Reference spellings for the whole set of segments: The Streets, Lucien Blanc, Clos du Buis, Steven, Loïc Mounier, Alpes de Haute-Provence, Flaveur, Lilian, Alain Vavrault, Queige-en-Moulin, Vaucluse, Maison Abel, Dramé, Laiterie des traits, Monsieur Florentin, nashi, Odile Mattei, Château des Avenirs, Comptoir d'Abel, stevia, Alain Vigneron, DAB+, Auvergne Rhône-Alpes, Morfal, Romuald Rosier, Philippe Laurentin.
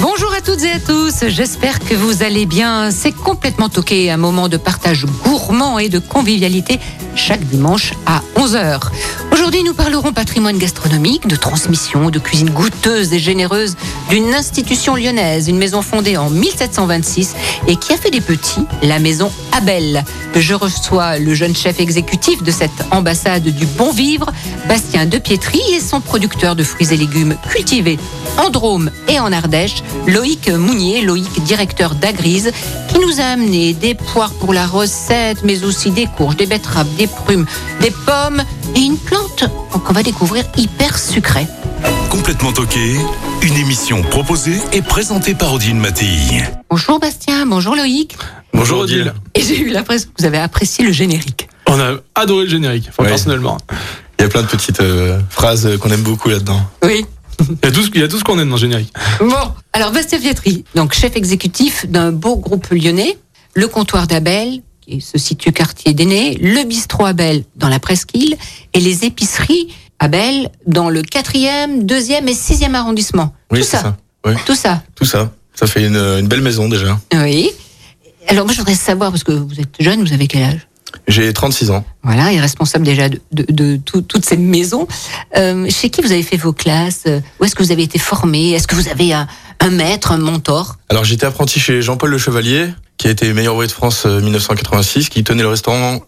Bonjour à toutes et à tous, j'espère que vous allez bien. C'est complètement toqué, un moment de partage gourmand et de convivialité chaque dimanche à 11h. Aujourd'hui, nous parlerons patrimoine gastronomique, de transmission, de cuisine goûteuse et généreuse d'une institution lyonnaise, une maison fondée en 1726 et qui a fait des petits, la maison Abel. Je reçois le jeune chef exécutif de cette ambassade du bon vivre, Bastien Depietri, et son producteur de fruits et légumes cultivés en Drôme et en Ardèche, Loïc Mounier, directeur d'Agrise, qui nous a amené des poires pour la recette, mais aussi des courges, des betteraves, des prunes, des pommes et une plante qu'on va découvrir hyper sucrée. Complètement toqué, une émission proposée et présentée par Odile Mattei. Bonjour Bastien, bonjour Loïc. Bonjour Odile. Et j'ai eu la presse que vous avez apprécié le générique. On a adoré le générique, oui. Personnellement. Il y a plein de petites phrases qu'on aime beaucoup là-dedans. Oui. Il y a tout ce qu'on aime dans le générique. Bon, alors Bastien Depietri, donc chef exécutif d'un beau groupe lyonnais, le Comptoir d'Abel, qui se situe quartier d'Aînée, le bistrot Abel dans la Presqu'île et les épiceries Abel dans le 4e, 2e et 6e arrondissement. Oui, c'est ça. Oui. Tout ça. Ça fait une belle maison déjà. Oui. Alors moi je voudrais savoir, parce que vous êtes jeune, vous avez quel âge ? J'ai 36 ans. Voilà, et responsable déjà de toutes ces maisons. Chez qui vous avez fait vos classes ? Où est-ce que vous avez été formé ? Est-ce que vous avez un maître, un mentor ? Alors j'étais apprenti chez Jean-Paul Le Chevalier, qui a été meilleur ouvrier de France 1986, qui tenait le restaurant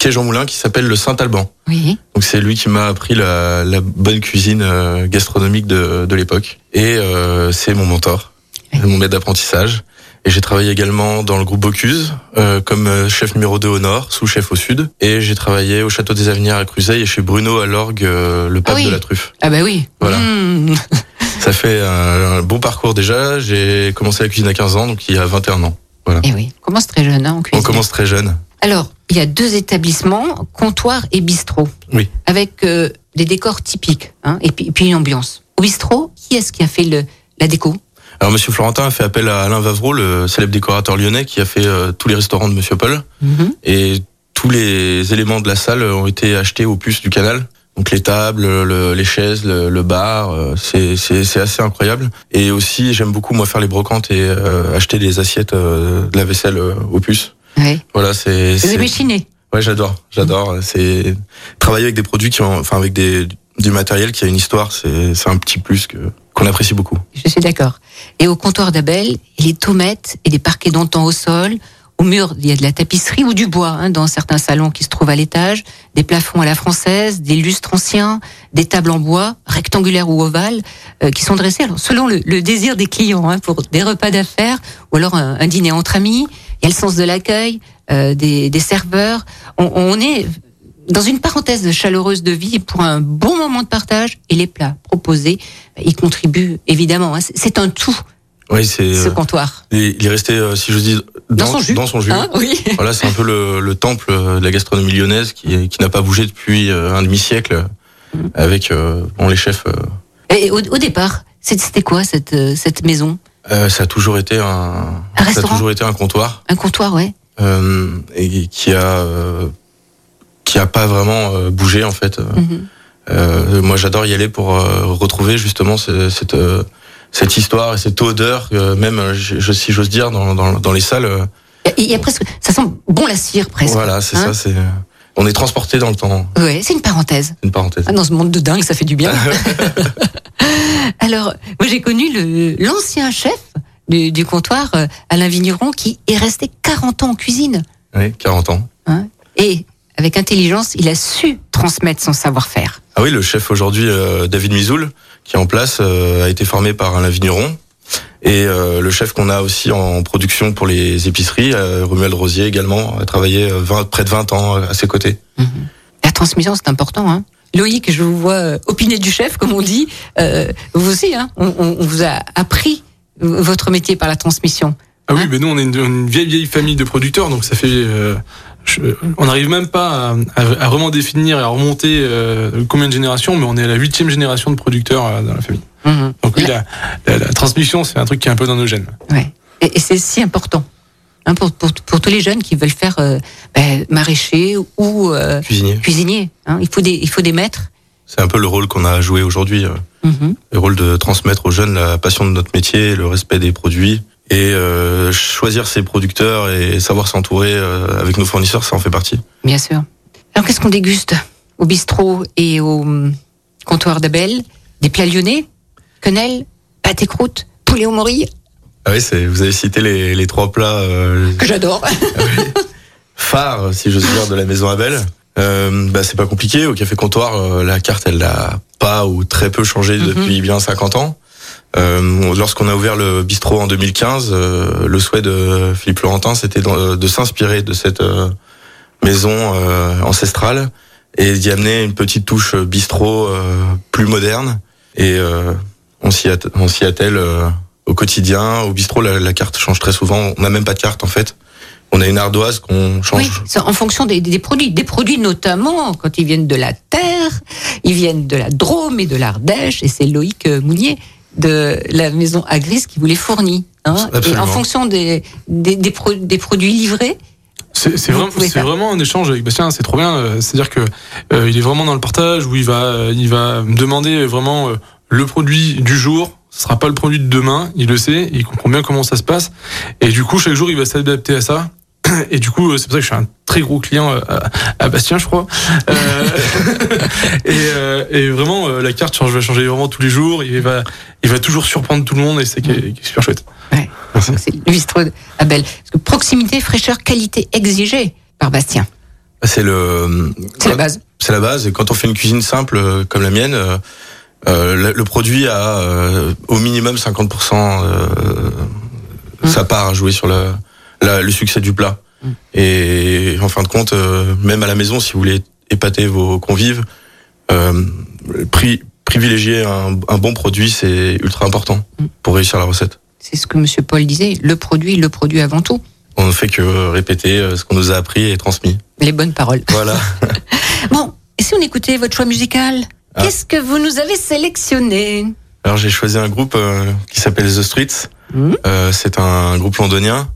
Queige-en-Moulin, qui s'appelle Le Saint-Alban. Oui. Donc c'est lui qui m'a appris la bonne cuisine gastronomique de l'époque. Et c'est mon mentor, oui. Mon maître d'apprentissage. Et j'ai travaillé également dans le groupe Bocuse, comme chef numéro 2 au nord, sous-chef au sud. Et j'ai travaillé au Château des Avenirs à Cruzeil et chez Bruno à Lorgues, le pape de la truffe. Ah bah oui. Voilà. Mmh. Ça fait un bon parcours déjà. J'ai commencé la cuisine à 15 ans, donc il y a 21 ans. Voilà. Et oui, on commence très jeune, hein, en cuisine. On commence très jeune. Alors, il y a deux établissements, comptoir et bistrot. Oui. Avec des décors typiques, hein, et puis une ambiance. Au bistrot, qui est-ce qui a fait la déco ? Alors Monsieur Florentin a fait appel à Alain Vavrault, le célèbre décorateur lyonnais qui a fait tous les restaurants de Monsieur Paul. Mm-hmm. Et tous les éléments de la salle ont été achetés aux puces du canal. Donc les tables, les chaises, le bar, c'est assez incroyable. Et aussi j'aime beaucoup moi faire les brocantes et acheter des assiettes de la vaisselle aux puces. Ouais. Voilà, c'est les méchinés. Ouais, j'adore. Mm-hmm. C'est travailler avec des produits du matériel qui a une histoire, c'est un petit plus qu'on apprécie beaucoup. Je suis d'accord. Et au comptoir d'Abel, il y a les tomates et des parquets d'antan au sol. Au mur, il y a de la tapisserie ou du bois hein, dans certains salons qui se trouvent à l'étage. Des plafonds à la française, des lustres anciens, des tables en bois, rectangulaires ou ovales, qui sont dressées alors, selon le désir des clients hein, pour des repas d'affaires ou alors un dîner entre amis. Il y a le sens de l'accueil, des serveurs. On est dans une parenthèse chaleureuse de vie pour un bon moment de partage, et les plats proposés y contribuent évidemment. C'est un tout. Oui, c'est ce comptoir. Il est resté, si je dis, dans son jus. Hein, oui. Voilà, c'est un peu le temple de la gastronomie lyonnaise qui n'a pas bougé depuis un demi-siècle avec les chefs. Et au départ, c'était quoi cette maison ? Ça a toujours été un restaurant. Ça a toujours été un comptoir. Un comptoir, ouais. Et qui a pas vraiment bougé en fait. Mm-hmm. Moi j'adore y aller pour retrouver justement cette histoire et cette odeur même si j'ose dire dans les salles. Il y a presque, ça sent bon la cire presque. Voilà, c'est ça, on est transporté dans le temps. Ouais, c'est une parenthèse. Ah, dans ce monde de dingue, ça fait du bien. Alors, moi j'ai connu l'ancien chef du comptoir Alain Vigneron qui est resté 40 ans en cuisine. Oui, 40 ans. Hein, et avec intelligence, il a su transmettre son savoir-faire. Ah oui, le chef aujourd'hui, David Mizoul, qui est en place, a été formé par Alain Vigneron. Et le chef qu'on a aussi en production pour les épiceries, Romuald Rosier également, a travaillé près de 20 ans à ses côtés. Mmh. La transmission, c'est important. Hein. Loïc, je vous vois opiner du chef, comme on dit. Vous aussi, hein, on vous a appris votre métier par la transmission. Ah oui, mais nous, on est une vieille famille de producteurs, donc ça fait... on n'arrive même pas à vraiment définir et à remonter combien de générations, mais on est à la 8e génération de producteurs dans la famille. Mmh. Donc oui, la transmission, c'est un truc qui est un peu dans nos gènes. Ouais. Et c'est si important hein, pour tous les jeunes qui veulent faire maraîcher ou cuisinier. Hein. Il faut des maîtres. C'est un peu le rôle qu'on a à jouer aujourd'hui. Mmh. Le rôle de transmettre aux jeunes la passion de notre métier, le respect des produits. Et choisir ses producteurs et savoir s'entourer avec nos fournisseurs, ça en fait partie. Bien sûr. Alors qu'est-ce qu'on déguste au bistrot et au comptoir d'Abel? Des plats lyonnais, quenelles, pâtes et croûtes, poulet au mori. Ah oui, vous avez cité les trois plats... que j'adore. Ah oui. Phares, si j'ose dire, de la Maison Abel. C'est pas compliqué, au Café Comptoir, la carte, elle n'a pas ou très peu changé depuis bien 50 ans. Lorsqu'on a ouvert le bistrot en 2015, le souhait de Philippe Laurentin, c'était de s'inspirer de cette maison ancestrale et d'y amener une petite touche bistrot plus moderne. Et on s'y attelle au quotidien. Au bistrot, la carte change très souvent. On n'a même pas de carte en fait. On a une ardoise qu'on change. Oui, en fonction des produits. Des produits notamment, quand ils viennent de la terre, ils viennent de la Drôme et de l'Ardèche. Et c'est Loïc Mounier de la maison Agrise qui vous les fournit. Hein, et en fonction des produits livrés. C'est vraiment un échange avec Bastien, c'est trop bien. C'est-à-dire que il est vraiment dans le partage où il va me demander vraiment le produit du jour. Ce sera pas le produit de demain. Il le sait, il comprend bien comment ça se passe. Et du coup, chaque jour, il va s'adapter à ça. Et du coup, c'est pour ça que je suis un très gros client à Bastien, je crois. Et vraiment, la carte va changer vraiment tous les jours. Il va toujours surprendre tout le monde et c'est super chouette. Ouais. C'est le bistrot Abel. Parce que proximité, fraîcheur, qualité exigée par Bastien. C'est la base. C'est la base. Et quand on fait une cuisine simple comme la mienne, le produit a au minimum 50% sa part à jouer sur le succès du plat. Et en fin de compte, même à la maison, si vous voulez épater vos convives, privilégier un bon produit, c'est ultra important pour réussir la recette. C'est ce que Monsieur Paul disait, le produit avant tout. On ne fait que répéter ce qu'on nous a appris et transmis. Les bonnes paroles. Voilà. Bon, et si on écoutait votre choix musical, qu'est-ce que vous nous avez sélectionné? Alors j'ai choisi un groupe qui s'appelle The Streets. C'est un groupe londonien.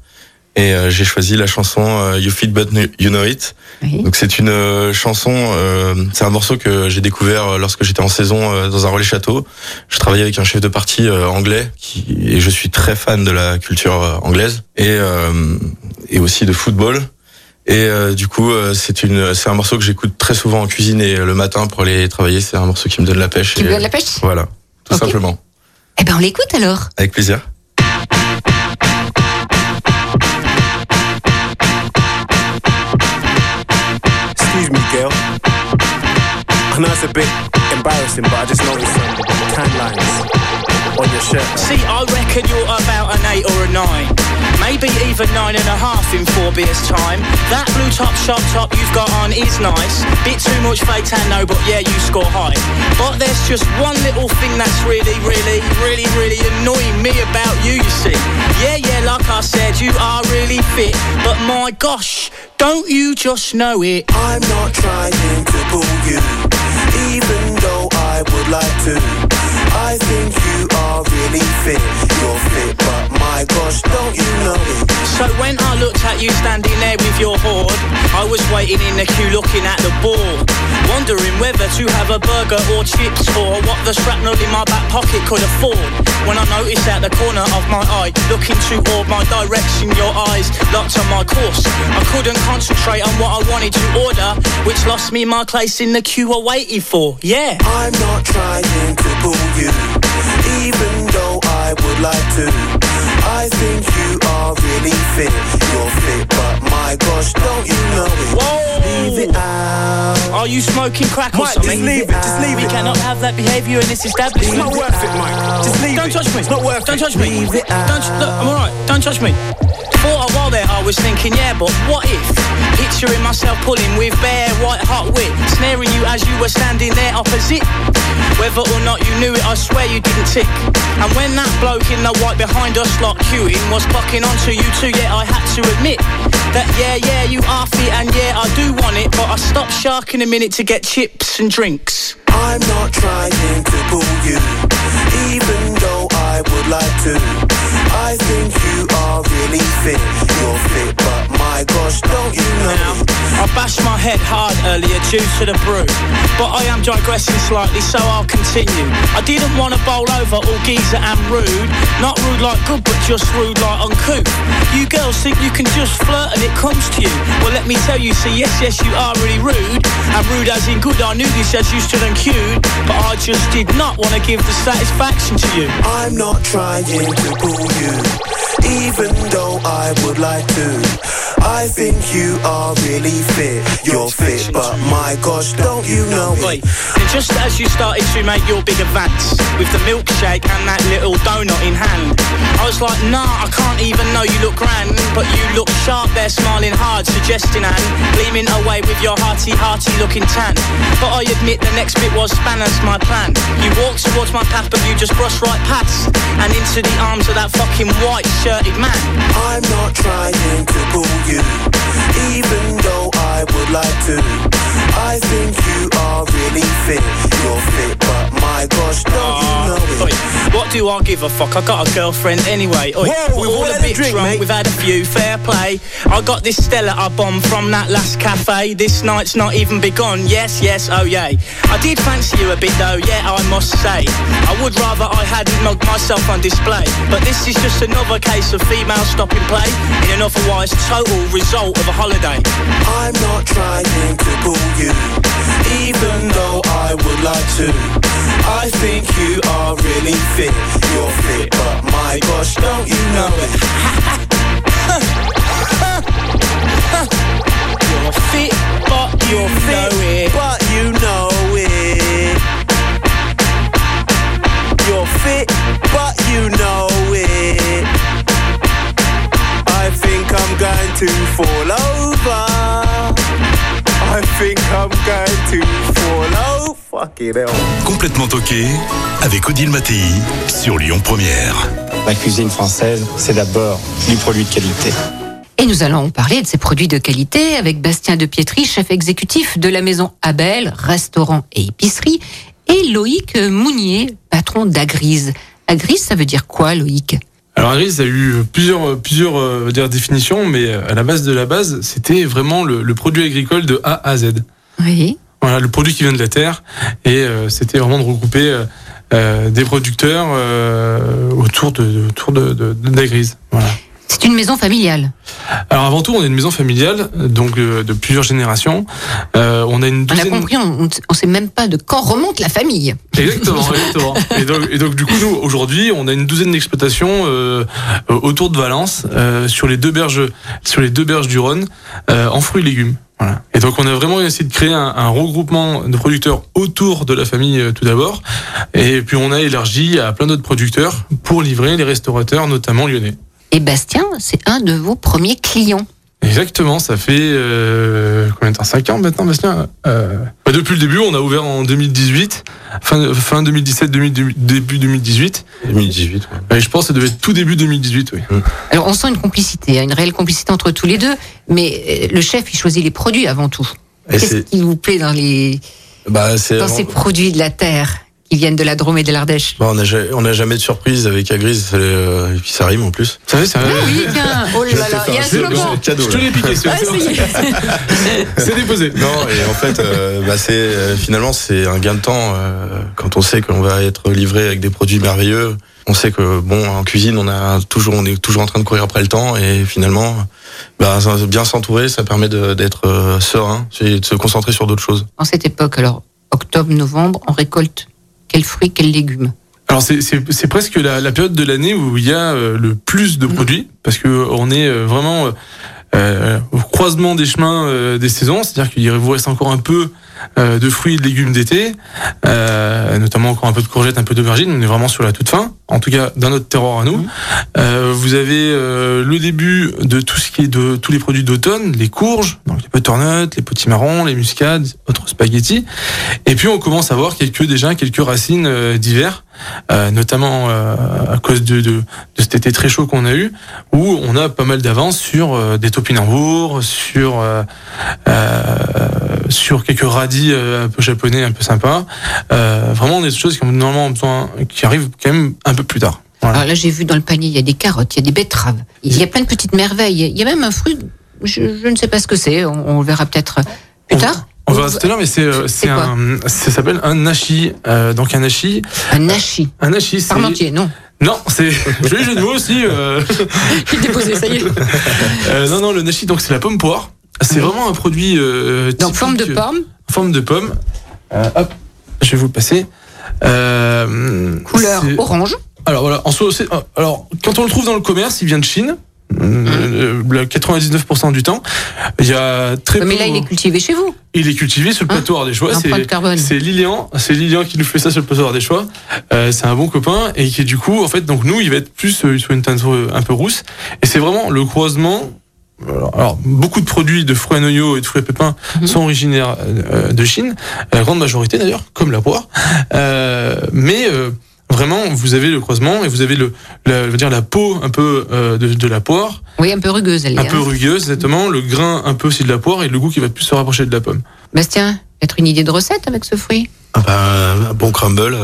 Et j'ai choisi la chanson You Fit But You Know It. Oui. Donc c'est une chanson, c'est un morceau que j'ai découvert lorsque j'étais en saison dans un relais château. Je travaillais avec un chef de partie anglais et je suis très fan de la culture anglaise et aussi de football. Et du coup, c'est un morceau que j'écoute très souvent en cuisine et le matin pour aller travailler. C'est un morceau qui me donne la pêche. Qui me donne la pêche. Voilà, tout simplement. Eh ben on l'écoute alors. Avec plaisir. Girl, I know it's a bit embarrassing, but I just noticed some tan lines on your shirt. See, I reckon you're about an 8 or a 9, maybe even 9 and a half in 4 beers time. That blue top you've got on is nice. Bit too much fake tan though, but yeah, you score high. But there's just one little thing that's really, really, really, really annoying me about you, you see. Yeah, like I said, you are really fit, but my gosh, don't you just know it? I'm not trying to pull you, even though I would like to. I think you are really fit, you're fit, but my gosh, don't you know it? So when I looked at you standing there with your hoard, I was waiting in the queue looking at the board, wondering whether to have a burger or chips or what the shrapnel in my back pocket could afford. When I noticed out the corner of my eye, looking toward my direction, your eyes locked on my course. I couldn't concentrate on what I wanted to order, which lost me my place in the queue I waited for, yeah. I'm not trying to pull you, even though I would like to. I think you are really fit, you're fit, but my gosh, don't you know it? Whoa. Leave it out. Are you smoking crack or Mike, something? Just leave it. We cannot have that behaviour in this establishment. It's not worth it, Mike. Just leave it. Don't touch me. It's not worth it. Don't touch me. Leave it out. Look, I'm alright. Don't touch me. For a while there I was thinking, yeah, but what if it's picturing myself pulling with bare white hot wit, snaring you as you were standing there opposite. Whether or not you knew it, I swear you didn't tick. And when that bloke in the white behind us like Hewing was clocking onto you too, yeah, I had to admit that yeah, you are fit and yeah, I do want it, but I stopped shark in a minute to get chips and drinks. I'm not trying to cripple you, even though I would like to. I think you are really fit, you're fit, but my gosh, don't you know now, I bashed my head hard earlier due to the brew, but I am digressing slightly, so I'll continue. I didn't want to bowl over all geezer and rude, not rude like good, but just rude like uncouth. You girls think you can just flirt and it comes to you. Well, let me tell you, see, yes, you are really rude, and rude as in good, I knew this as you stood and queued, but I just did not want to give the satisfaction to you. I'm not trying to pull you, even though I would like to. I think you are really fit, you're fit, but my gosh, don't you know it. And just as you started to make your big advance with the milkshake and that little donut in hand, I was like, nah, I can't even know you look grand, but you look sharp there, smiling hard, suggesting and gleaming away with your hearty looking tan. But I admit the next bit was spanners my plan. You walked towards my path, but you just brushed right past and into the arms of that fucking white shirted man. I'm not trying to pull you, even though I would like to. I think you are really fit, you're fit, but my gosh, don't you know it. Oi, what do I give a fuck? I got a girlfriend anyway. Oi, whoa, we're all a bit drink, drunk, mate. We've had a few, fair play. I got this Stella I bombed from that last cafe. This night's not even begun, yes, oh yay. I did fancy you a bit though, yeah, I must say. I would rather I hadn't knocked myself on display, but this is just another case of female stopping play in an otherwise total result of a holiday. I'm not trying to pull you, even though I would like to. I think you are really fit, you're fit, but my gosh, don't you know it. You're fit, but you're fit, know it, but you know it. You're fit, but you know it. I think I'm going to fall over. I think I'm going to fall over. Fucking hell. Complètement toqué avec Odile Mattei sur Lyon Première. La cuisine française, c'est d'abord du produit de qualité. Et nous allons parler de ces produits de qualité avec Bastien Depietri, chef exécutif de la Maison Abel, restaurant et épicerie, et Loïc Mounier, patron d'Agrise. Agrise, ça veut dire quoi, Loïc ? Alors Agrise a eu plusieurs définitions, mais à la base de la base, c'était vraiment le produit agricole de A à Z. Oui. Voilà, le produit qui vient de la terre, et c'était vraiment de regrouper des producteurs autour de d'Agrise. Voilà. C'est une maison familiale. Alors avant tout, on est une maison familiale, donc de plusieurs générations. On a une douzaine... On a compris, on ne sait même pas de quand remonte la famille. Exactement. Et donc du coup, nous, aujourd'hui, on a une douzaine d'exploitations autour de Valence, sur les deux berges du Rhône, en fruits et légumes. Voilà. Et donc on a vraiment essayé de créer un regroupement de producteurs autour de la famille tout d'abord, et puis on a élargi à plein d'autres producteurs pour livrer les restaurateurs, notamment lyonnais. Et Bastien, c'est un de vos premiers clients. Exactement, ça fait combien de temps, 5 ans maintenant, Bastien. Depuis le début, on a ouvert en 2018, fin 2017, début 2018. 2018, oui. Et je pense que ça devait être tout début 2018, oui. Alors on sent une complicité, une réelle complicité entre tous les deux, mais le chef, il choisit les produits avant tout. Qu'est-ce qui vous plaît dans ces produits de la terre ? Ils viennent de la Drôme et de l'Ardèche. Bon, on n'a jamais de surprise avec Agrise, et puis ça rime en plus. Ça va, oui, tiens. Oh là là, il y a un slogan. Je te l'ai piqué, c'est déposé. Non, et en fait, finalement, c'est un gain de temps quand on sait qu'on va être livré avec des produits merveilleux. On sait que en cuisine, on est toujours en train de courir après le temps, et finalement, bien s'entourer, ça permet d'être serein, et de se concentrer sur d'autres choses. En cette époque, alors octobre, novembre, on récolte. Quels fruits, quels légumes ? Alors c'est presque la période de l'année où il y a le plus de produits, parce qu'on est vraiment au croisement des chemins des saisons, c'est-à-dire qu'il vous reste encore un peu de fruits et de légumes d'été, notamment encore un peu de courgettes, un peu d'aubergines, on est vraiment sur la toute fin. en tout cas d'un autre terroir à nous. Vous avez le début de tout ce qui est de tous les produits d'automne, les courges, donc les poireaux, les potimarrons, les muscades, autres spaghettis. Et puis on commence à voir quelques racines d'hiver, notamment à cause de cet été très chaud qu'on a eu, où on a pas mal d'avance sur des topinambours, sur quelques radis un peu japonais, un peu sympa. Vraiment des choses qui ont normalement besoin, qui arrivent quand même un peu plus tard. Voilà. Alors là, j'ai vu dans le panier, il y a des carottes, il y a des betteraves, il y a plein de petites merveilles. Il y a même un fruit, je ne sais pas ce que c'est, on le verra peut-être plus tard. On verra tout à l'heure, mais ça s'appelle un nashi. Donc un nashi. Un nashi, c'est... Parmentier, non. Non, c'est joli jeu de mots aussi. J'ai déposé, ça y est. Non, le nashi, donc c'est la pomme poire. C'est vraiment un produit typique. Donc forme de pomme. Hop, je vais vous le passer. Couleur orange. Alors voilà, quand on le trouve dans le commerce, il vient de Chine. 99% du temps, il y a très peu. Mais là, il est cultivé chez vous. Il est cultivé sur le plateau Ardéchois. C'est Lilian qui nous fait ça sur le plateau Ardéchois. C'est un bon copain et qui du coup, en fait, donc nous, il va être plus sur une teinte un peu rousse. Et c'est vraiment le croisement. Alors, beaucoup de produits de fruits à noyaux et de fruits à pépins sont originaires de Chine, la grande majorité d'ailleurs, comme la poire. Vraiment, vous avez le croisement et vous avez la peau un peu de la poire. Oui, un peu rugueuse, elle est. Un peu rugueuse, exactement. Le grain un peu aussi de la poire et le goût qui va plus se rapprocher de la pomme. Bastien, peut-être une idée de recette avec ce fruit ? Un bon crumble.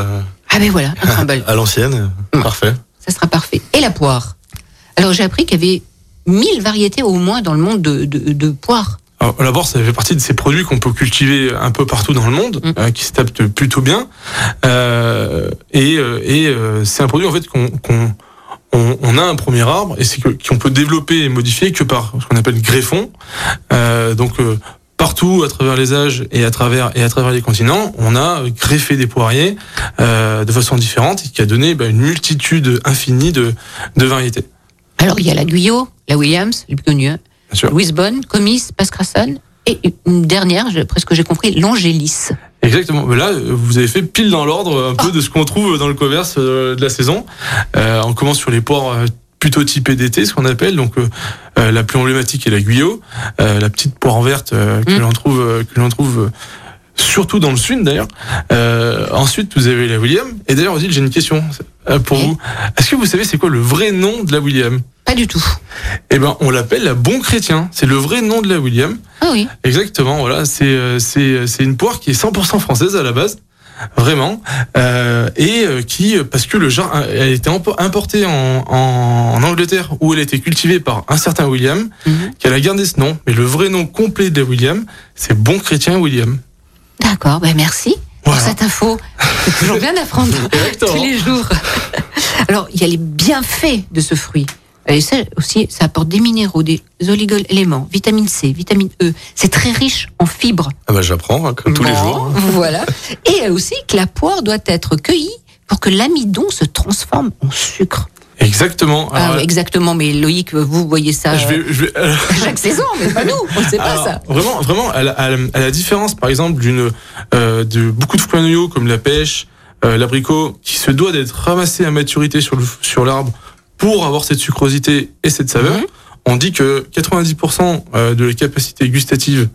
Ah ben voilà, un crumble. À l'ancienne, parfait. Ça sera parfait. Et la poire ? Alors j'ai appris qu'il y avait 1000 variétés au moins dans le monde de poires. Alors, la poire, ça fait partie de ces produits qu'on peut cultiver un peu partout dans le monde, qui s'adaptent plutôt bien. C'est un produit en fait qu'on a un premier arbre et c'est qu'on peut développer et modifier que par ce qu'on appelle greffon. Donc partout à travers les âges et à travers les continents, on a greffé des poiriers de façon différente, et qui a donné une multitude infinie de variétés. Alors il y a la Guyot, la Williams, le Pignonieux, Louise Bonne, Comis, Pascrasson et une dernière, presque j'ai compris, l'Angélis. Exactement. Là, vous avez fait pile dans l'ordre un peu de ce qu'on trouve dans le commerce de la saison. On commence sur les poires plutôt typées d'été, ce qu'on appelle. Donc la plus emblématique est la Guyot, la petite poire verte que l'on trouve surtout dans le sud d'ailleurs. Ensuite, vous avez la William. Et d'ailleurs, Odile, j'ai une question pour vous. Est-ce que vous savez c'est quoi le vrai nom de la William ? Pas du tout. Eh ben, on l'appelle la Bon Chrétien. C'est le vrai nom de la William. Ah oui. Exactement. Voilà, c'est une poire qui est 100% française à la base, vraiment, parce que le genre, elle a été importée en Angleterre où elle a été cultivée par un certain William, qu'elle a gardé ce nom. Mais le vrai nom complet de la William, c'est Bon Chrétien William. D'accord. Ben merci pour cette info. C'est toujours bien d'apprendre tous les jours. Alors, il y a les bienfaits de ce fruit. Et ça aussi, ça apporte des minéraux, des oligo-éléments, vitamine C, vitamine E. C'est très riche en fibres. Ah bah j'apprends, comme tous les jours. Voilà. Et aussi que la poire doit être cueillie pour que l'amidon se transforme en sucre. Exactement. Exactement, mais Loïc, vous voyez ça chaque saison, mais pas nous, on ne sait pas ça. Vraiment, à la différence, par exemple, de beaucoup de fruits à noyaux comme la pêche, l'abricot, qui se doit d'être ramassé à maturité sur l'arbre, pour avoir cette sucrosité et cette saveur, on dit que 90% de la capacité gustative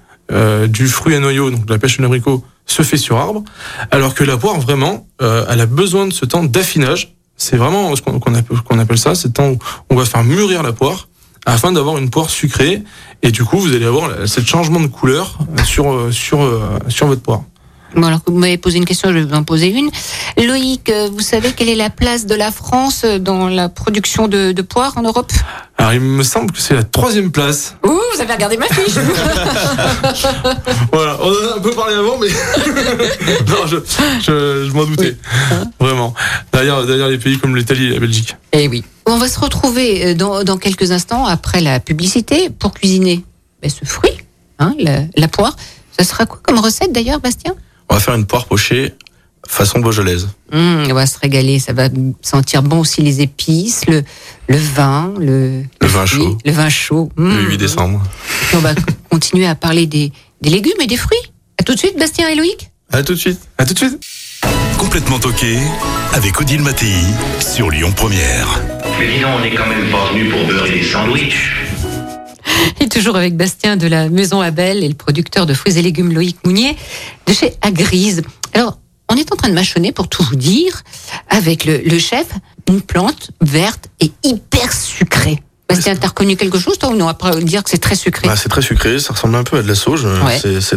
du fruit à noyau, donc de la pêche de l'abricot, se fait sur arbre, alors que la poire, vraiment, elle a besoin de ce temps d'affinage. C'est vraiment ce qu'on appelle ça, c'est le temps où on va faire mûrir la poire, afin d'avoir une poire sucrée, et du coup, vous allez avoir ce changement de couleur sur votre poire. Bon, alors que vous m'avez posé une question, je vais vous en poser une. Loïc, vous savez quelle est la place de la France dans la production de poires en Europe ? Alors, il me semble que c'est la 3e place. Ouh, vous avez regardé ma fiche. Voilà, on en a un peu parlé avant, mais non, je m'en doutais. Oui. Vraiment. Derrière les pays comme l'Italie et la Belgique. Eh oui. On va se retrouver dans quelques instants, après la publicité, pour cuisiner ce fruit, la poire. Ça sera quoi comme recette d'ailleurs, Bastien ? On va faire une poire pochée façon beaujolaise. On va se régaler, ça va sentir bon aussi les épices, le vin, le vin chaud. Le vin chaud. Le 8 décembre. Et on va continuer à parler des légumes et des fruits. À tout de suite, Bastien et Loïc. À tout de suite. Complètement toqué avec Odile Mattei sur Lyon Première. Mais dis donc, on n'est quand même pas venu pour beurrer des sandwichs. Et toujours avec Bastien de la Maison Abel et le producteur de fruits et légumes Loïc Mounier de chez Agrise. Alors, on est en train de mâchonner, pour tout vous dire, avec le chef, une plante verte et hyper sucrée. Bastien, t'as reconnu quelque chose, toi, ou non, après dire que c'est très sucré? C'est très sucré, ça ressemble un peu à de la sauge, ouais. C'est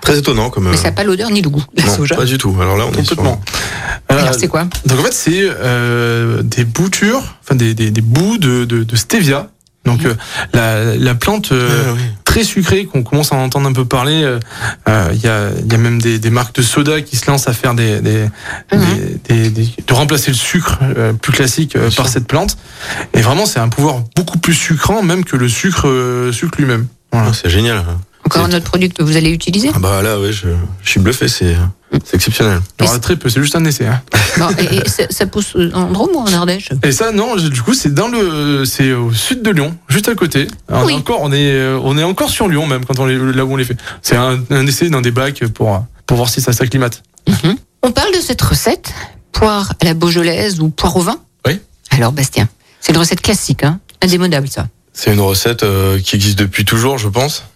très étonnant. Comme, mais ça n'a pas l'odeur ni le goût, la sauge. Pas du tout, alors là, on complètement. Alors, c'est quoi? Donc, en fait, c'est des boutures, enfin, des bouts de stevia. Donc la plante très sucrée qu'on commence à en entendre un peu parler, il y a même des marques de soda qui se lancent à faire de remplacer le sucre plus classique par cette plante. Et vraiment, c'est un pouvoir beaucoup plus sucrant même que le sucre lui-même. Voilà. C'est génial. Encore un autre produit que vous allez utiliser ? Là, oui, je suis bluffé, c'est exceptionnel. Alors, très peu, c'est juste un essai. Hein. Bon, et ça pousse en Drôme ou en Ardèche ? Et ça, non, du coup, c'est au sud de Lyon, juste à côté. Alors, oui. On est encore sur Lyon, même, là où on les fait. C'est un essai dans des bacs pour voir si ça s'acclimate. Mm-hmm. On parle de cette recette, poire à la beaujolaise ou poire au vin ? Oui. Alors, Bastien, c'est une recette classique, hein, indémodable, ça. C'est une recette qui existe depuis toujours, je pense.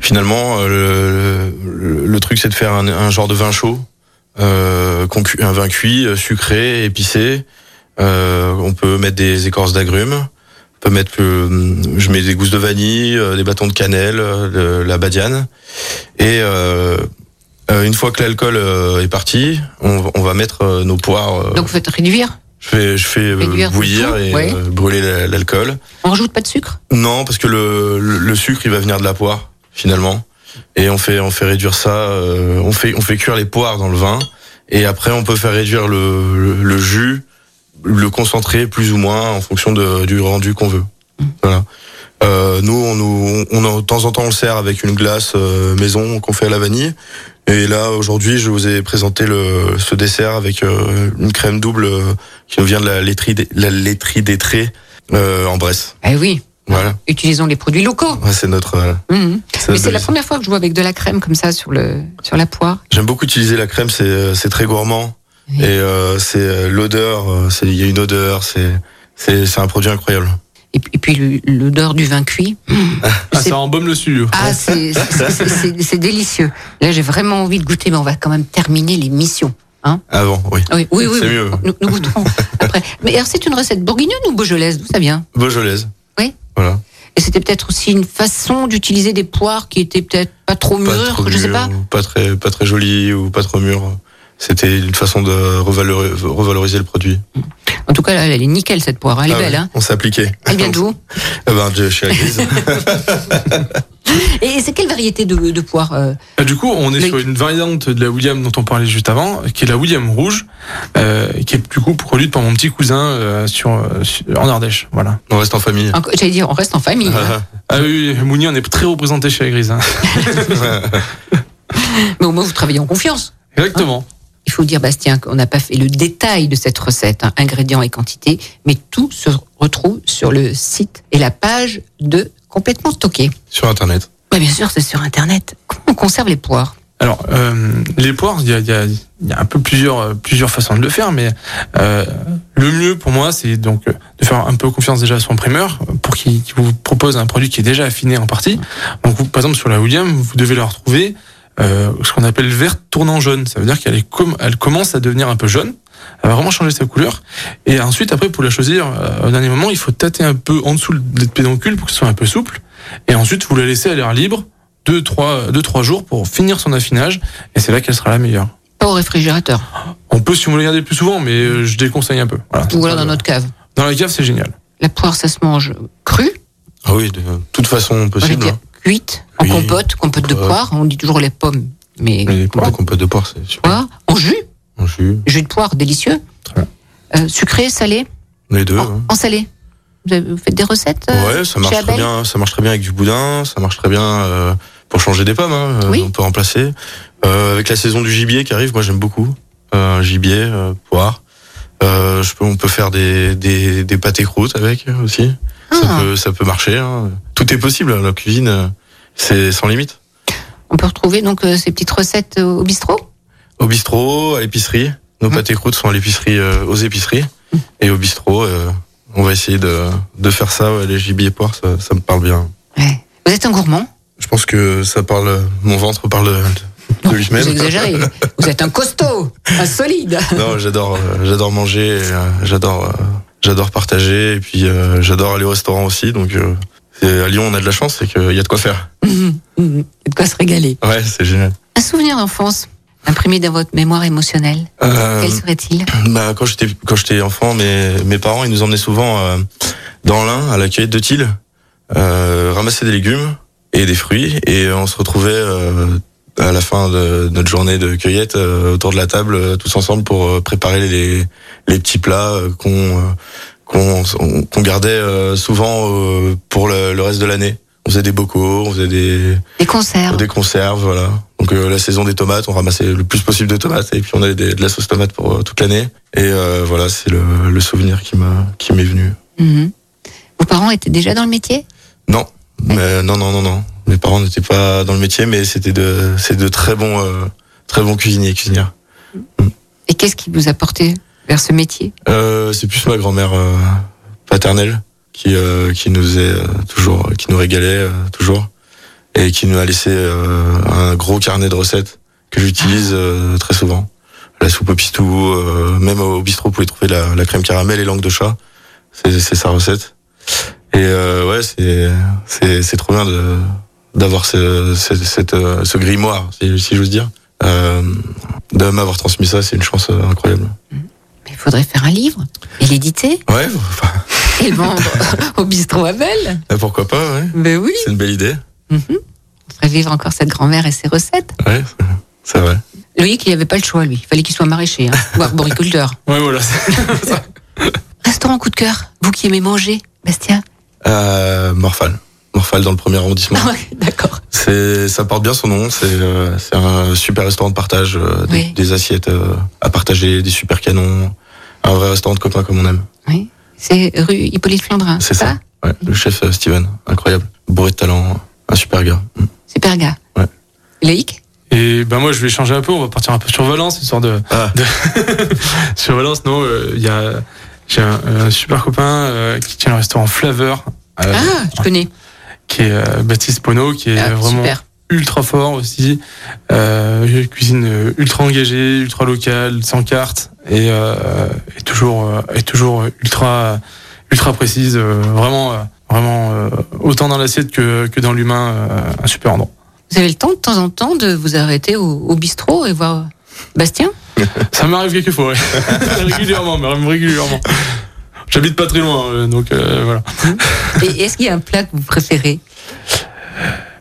Finalement, le truc, c'est de faire un genre de vin chaud, un vin cuit, sucré, épicé. On peut mettre des écorces d'agrumes. On peut mettre, je mets des gousses de vanille, des bâtons de cannelle, la badiane. Et une fois que l'alcool est parti, on va mettre nos poires. Donc, vous faites réduire ? Je fais bouillir et brûler l'alcool. On rajoute pas de sucre ? Non, parce que le sucre, il va venir de la poire finalement. Et on fait réduire ça. On fait cuire les poires dans le vin. Et après, on peut faire réduire le jus, le concentrer plus ou moins en fonction du rendu qu'on veut. Voilà. Nous, de temps en temps, on le sert avec une glace maison qu'on fait à la vanille. Et là, aujourd'hui, je vous ai présenté ce dessert avec une crème double qui nous vient de la laiterie des traits en Bresse. Eh oui, voilà. Utilisons les produits locaux. Ouais, c'est notre. Mais c'est la première fois que je vois avec de la crème comme ça sur la poire. J'aime beaucoup utiliser la crème, c'est très gourmand. Oui. Et c'est l'odeur, il y a une odeur, c'est un produit incroyable. Et puis l'odeur du vin cuit. Ça embaume le studio. C'est délicieux. Là, j'ai vraiment envie de goûter, mais on va quand même terminer l'émission. Hein ? Ah bon, oui. Oui, c'est mieux. Nous goûterons après. Mais alors, c'est une recette bourguignonne ou beaujolaise ? D'où ça vient ? Beaujolaise. Oui. Voilà. Et c'était peut-être aussi une façon d'utiliser des poires qui étaient peut-être pas trop mûres, je sais pas. Pas très jolies ou pas trop mûres. C'était une façon de revaloriser le produit. En tout cas, elle est nickel, cette poire. Elle est belle. Hein, on s'est appliqué. Elle vient d'où ? Je suis à Agrise. Et c'est quelle variété de poire Du coup, on est sur une variante de la William dont on parlait juste avant, qui est la William rouge, qui est du coup produite par mon petit cousin en Ardèche. Voilà. On reste en famille. J'allais dire, on reste en famille. Ah oui, Mounier, on est très représenté chez Agrise. Hein. Mais au moins, vous travaillez en confiance. Exactement. Hein. Il faut dire, Bastien, qu'on n'a pas fait le détail de cette recette, hein, ingrédients et quantités, mais tout se retrouve sur le site et la page de Complètement Stocké. Sur Internet. Oui, bien sûr, c'est sur Internet. Comment on conserve les poires ? Alors, les poires, il y a un peu plusieurs façons de le faire, mais le mieux pour moi, c'est donc de faire un peu confiance déjà à son primeur pour qu'il vous propose un produit qui est déjà affiné en partie. Donc, vous, par exemple, sur la William, vous devez la retrouver... ce qu'on appelle verte tournant jaune, ça veut dire qu'elle elle commence à devenir un peu jaune, elle va vraiment changer sa couleur, et ensuite après pour la choisir au dernier moment il faut tâter un peu en dessous des pédoncules pour que ce soit un peu souple, et ensuite vous la laissez à l'air libre 2-3 jours pour finir son affinage, et c'est là qu'elle sera la meilleure. Pas au réfrigérateur. On peut si on veut la garder plus souvent, mais je déconseille un peu. Voilà, ou alors dans notre cave. Dans la cave, c'est génial. La poire, ça se mange crue ? Ah oui, de toute façon possible. Cuite, en compote, compote de poire. On dit toujours les pommes, mais les poires, compote de poire, c'est super. En jus. Jus de poire, délicieux. Très bien. Sucré, salé. Les deux. En salé. Vous faites des recettes ça marche très bien. Ça marche très bien avec du boudin. Ça marche très bien pour changer des pommes. Hein. Oui. On peut remplacer avec la saison du gibier qui arrive. Moi, j'aime beaucoup gibier, poire. On peut faire des pâtés croûtes avec aussi. Ça peut marcher. Hein. Tout est possible. La cuisine, c'est sans limite. On peut retrouver donc ces petites recettes au bistrot ? Au bistrot, à l'épicerie. Nos pâtes et croûtes sont à l'épicerie, aux épiceries. Et au bistrot, on va essayer de faire ça. Ouais, les gibiers poires, ça me parle bien. Ouais. Vous êtes un gourmand ? Je pense que ça parle. Mon ventre parle de lui-même. Vous exagérez. Vous êtes un costaud, un solide. Non, j'adore manger. J'adore partager. Et puis j'adore aller au restaurant aussi. Donc à Lyon, on a de la chance, c'est qu'il y a de quoi faire. Et de quoi se régaler. Ouais, c'est génial. Un souvenir d'enfance imprimé dans votre mémoire émotionnelle, quel serait-il ? Bah, quand j'étais enfant, mes parents ils nous emmenaient souvent dans l'Ain, à la cueillette de Tille, ramasser des légumes et des fruits, et on se retrouvait à la fin de notre journée de cueillette autour de la table, tous ensemble pour préparer les petits plats qu'on gardait souvent pour le reste de l'année. On faisait des bocaux, on faisait des conserves. Des conserves, voilà. Donc la saison des tomates, on ramassait le plus possible de tomates et puis on avait de la sauce tomate pour toute l'année. Et voilà, c'est le souvenir qui m'est venu. Mm-hmm. Vos parents étaient déjà dans le métier ? Non, ouais. Mais non. Mes parents n'étaient pas dans le métier, mais c'est de très bons cuisiniers et cuisinières. Mm. Et qu'est-ce qui vous a porté vers ce métier ? C'est plus ma grand-mère paternelle. Qui nous faisait toujours, qui nous régalait toujours, et qui nous a laissé un gros carnet de recettes que j'utilise très souvent. La soupe au pistou, même au bistrot, vous pouvez trouver la crème caramel et langue de chat. C'est sa recette. Et ouais, c'est trop bien d'avoir ce grimoire, si j'ose dire, de m'avoir transmis ça. C'est une chance incroyable. Mais il faudrait faire un livre et l'éditer. Ouais. Enfin... Et le vendre au bistrot Abel. Et pourquoi pas, ouais. Mais oui. C'est une belle idée. Mm-hmm. On ferait vivre encore cette grand-mère et ses recettes. Oui, c'est vrai. Loïc, il n'avait pas le choix, lui. Il fallait qu'il soit maraîcher, hein, ou arboriculteur. Oui, voilà. Restaurant coup de cœur, vous qui aimez manger, Bastien ? Morfal dans le premier arrondissement. Ah ouais, d'accord. Ça porte bien son nom. C'est un super restaurant de partage, oui. Des assiettes à partager, des super canons. Un vrai restaurant de copains comme on aime. Oui. C'est rue Hippolyte Flandrin, c'est ça ouais. Le chef Steven, incroyable. Bourré de talent, un super gars. Super gars. Ouais. Loïc ? Et ben moi je vais changer un peu, on va partir un peu sur Valence, histoire de... Sur Valence, non, j'ai un super copain qui tient le restaurant Flaveur. Je connais. Qui est Baptiste Pono, qui est vraiment super. Ultra fort aussi. Cuisine ultra engagée, ultra locale, sans carte et toujours ultra précise. Vraiment, autant dans l'assiette que dans l'humain, un super endroit. Vous avez le temps de temps en temps de vous arrêter au bistrot et voir Bastien ? Ça m'arrive quelquefois, ouais. régulièrement. J'habite pas très loin, donc voilà. Et est-ce qu'il y a un plat que vous préférez ?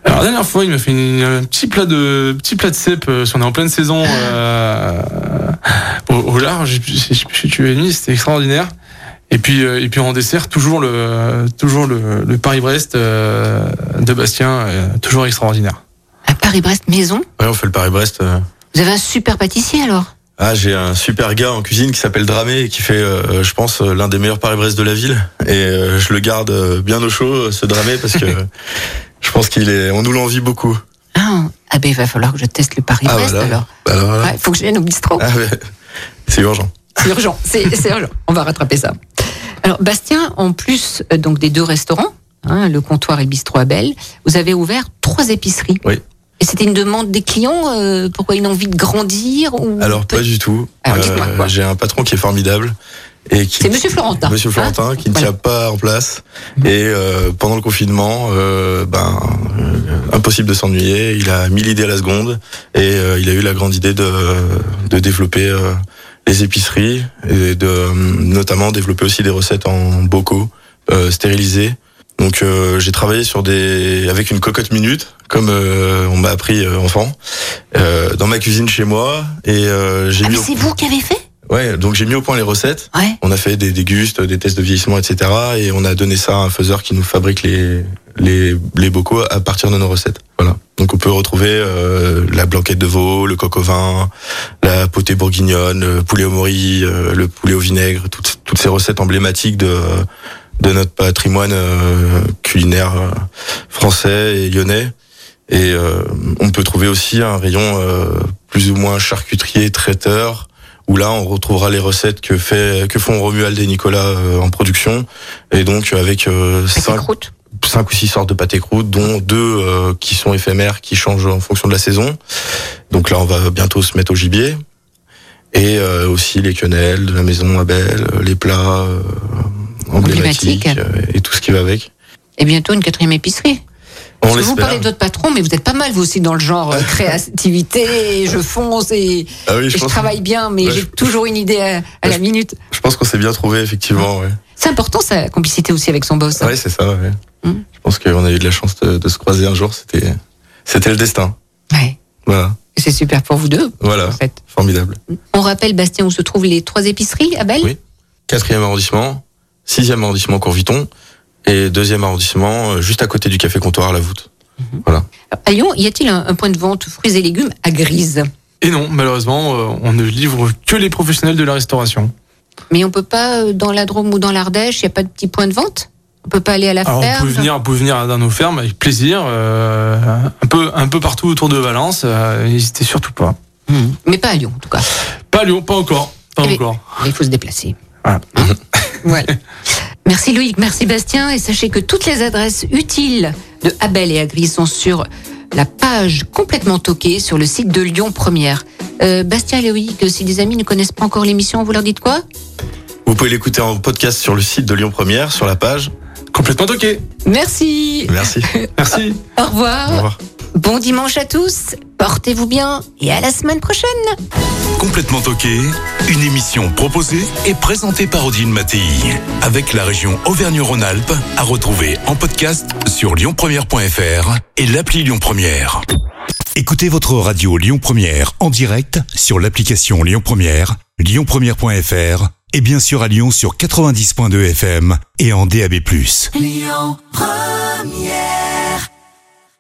Alors, la dernière fois, il m'a fait un petit plat de cèpe, si on est en pleine saison, au large, tu es mis, c'était extraordinaire. Et puis, en dessert, toujours le Paris-Brest, de Bastien, toujours extraordinaire. Un Paris-Brest maison? Ouais, on fait le Paris-Brest. Vous avez un super pâtissier, alors? Ah, j'ai un super gars en cuisine qui s'appelle Dramé et qui fait, je pense, l'un des meilleurs Paris-Brest de la ville. Et je le garde bien au chaud, ce Dramé, parce que je pense qu'on nous l'envie beaucoup. Ah ben il va falloir que je teste le Paris-Brest alors. Voilà. Ouais, faut que je vienne au bistrot. Ah, ben, c'est urgent. C'est urgent. On va rattraper ça. Alors Bastien, en plus donc des deux restaurants, hein, le comptoir et le bistrot Abel, vous avez ouvert 3 épiceries. Oui. Et c'était une demande des clients, pourquoi une envie de grandir ou... Alors pas du tout. Alors, dites-moi quoi. J'ai un patron qui est formidable. Et c'est Monsieur Florentin. Monsieur Florentin qui ne tient pas en place et pendant le confinement, impossible de s'ennuyer. Il a 1000 idées à la seconde et il a eu la grande idée de développer les épiceries et de notamment développer aussi des recettes en bocaux stérilisées. Donc j'ai travaillé avec une cocotte minute comme on m'a appris enfant dans ma cuisine chez moi et c'est vous qui avez fait ? Ouais, donc j'ai mis au point les recettes. Ouais. On a fait des dégustes, des tests de vieillissement, etc. Et on a donné ça à un faiseur qui nous fabrique les bocaux à partir de nos recettes. Voilà. Donc on peut retrouver la blanquette de veau, le coq au vin, la potée bourguignonne, le poulet au mori, le poulet au vinaigre, toutes ces recettes emblématiques de notre patrimoine culinaire français et lyonnais. Et on peut trouver aussi un rayon plus ou moins charcutier, traiteur, où là on retrouvera les recettes que font Romuald et Nicolas en production, et donc avec 5 ou 6 sortes de pâté croûte, dont 2 qui sont éphémères, qui changent en fonction de la saison. Donc là on va bientôt se mettre au gibier, et aussi les quenelles de la maison Abel, les plats emblématiques et tout ce qui va avec. Et bientôt une 4e épicerie. Parce que vous parlez d'autres patrons, mais vous êtes pas mal, vous aussi, dans le genre créativité, je fonce et je travaille bien, mais j'ai toujours une idée à la minute. Je pense qu'on s'est bien trouvé, effectivement. Ouais. C'est important, sa complicité aussi avec son boss. Oui, c'est ça. Ouais. Je pense qu'on a eu de la chance de se croiser un jour, c'était le destin. Ouais. Voilà. C'est super pour vous deux. Voilà, en fait. Formidable. On rappelle, Bastien, où se trouvent les 3 épiceries, Abel ? Oui, 4e arrondissement, 6e arrondissement Courviton, et 2e arrondissement, juste à côté du café comptoir à la voûte. Mmh. Voilà. À Lyon, y a-t-il un point de vente fruits et légumes à Grise ? Et non, malheureusement, on ne livre que les professionnels de la restauration. Mais on peut pas, dans la Drôme ou dans l'Ardèche, il n'y a pas de petit point de vente ? On peut pas aller à la ferme ? On peut venir dans nos fermes avec plaisir, un peu partout autour de Valence, n'hésitez surtout pas. Mmh. Mais pas à Lyon, en tout cas. Pas à Lyon, pas encore. Il faut se déplacer. Voilà. Voilà. Merci Loïc, merci Bastien, et sachez que toutes les adresses utiles de Abel et Agris sont sur la page complètement toquée sur le site de Lyon Première. Bastien et Loïc, si des amis ne connaissent pas encore l'émission, vous leur dites quoi ? Vous pouvez l'écouter en podcast sur le site de Lyon Première, sur la page complètement toquée. Merci. Au revoir. Bon dimanche à tous, portez-vous bien et à la semaine prochaine. Complètement toqué, une émission proposée et présentée par Odile Mattei avec la région Auvergne-Rhône-Alpes, à retrouver en podcast sur lyonpremiere.fr et l'appli Lyon Première. Écoutez votre radio Lyon Première en direct sur l'application Lyon Première, lyonpremiere.fr et bien sûr à Lyon sur 90.2 FM et en DAB+. Lyon Première.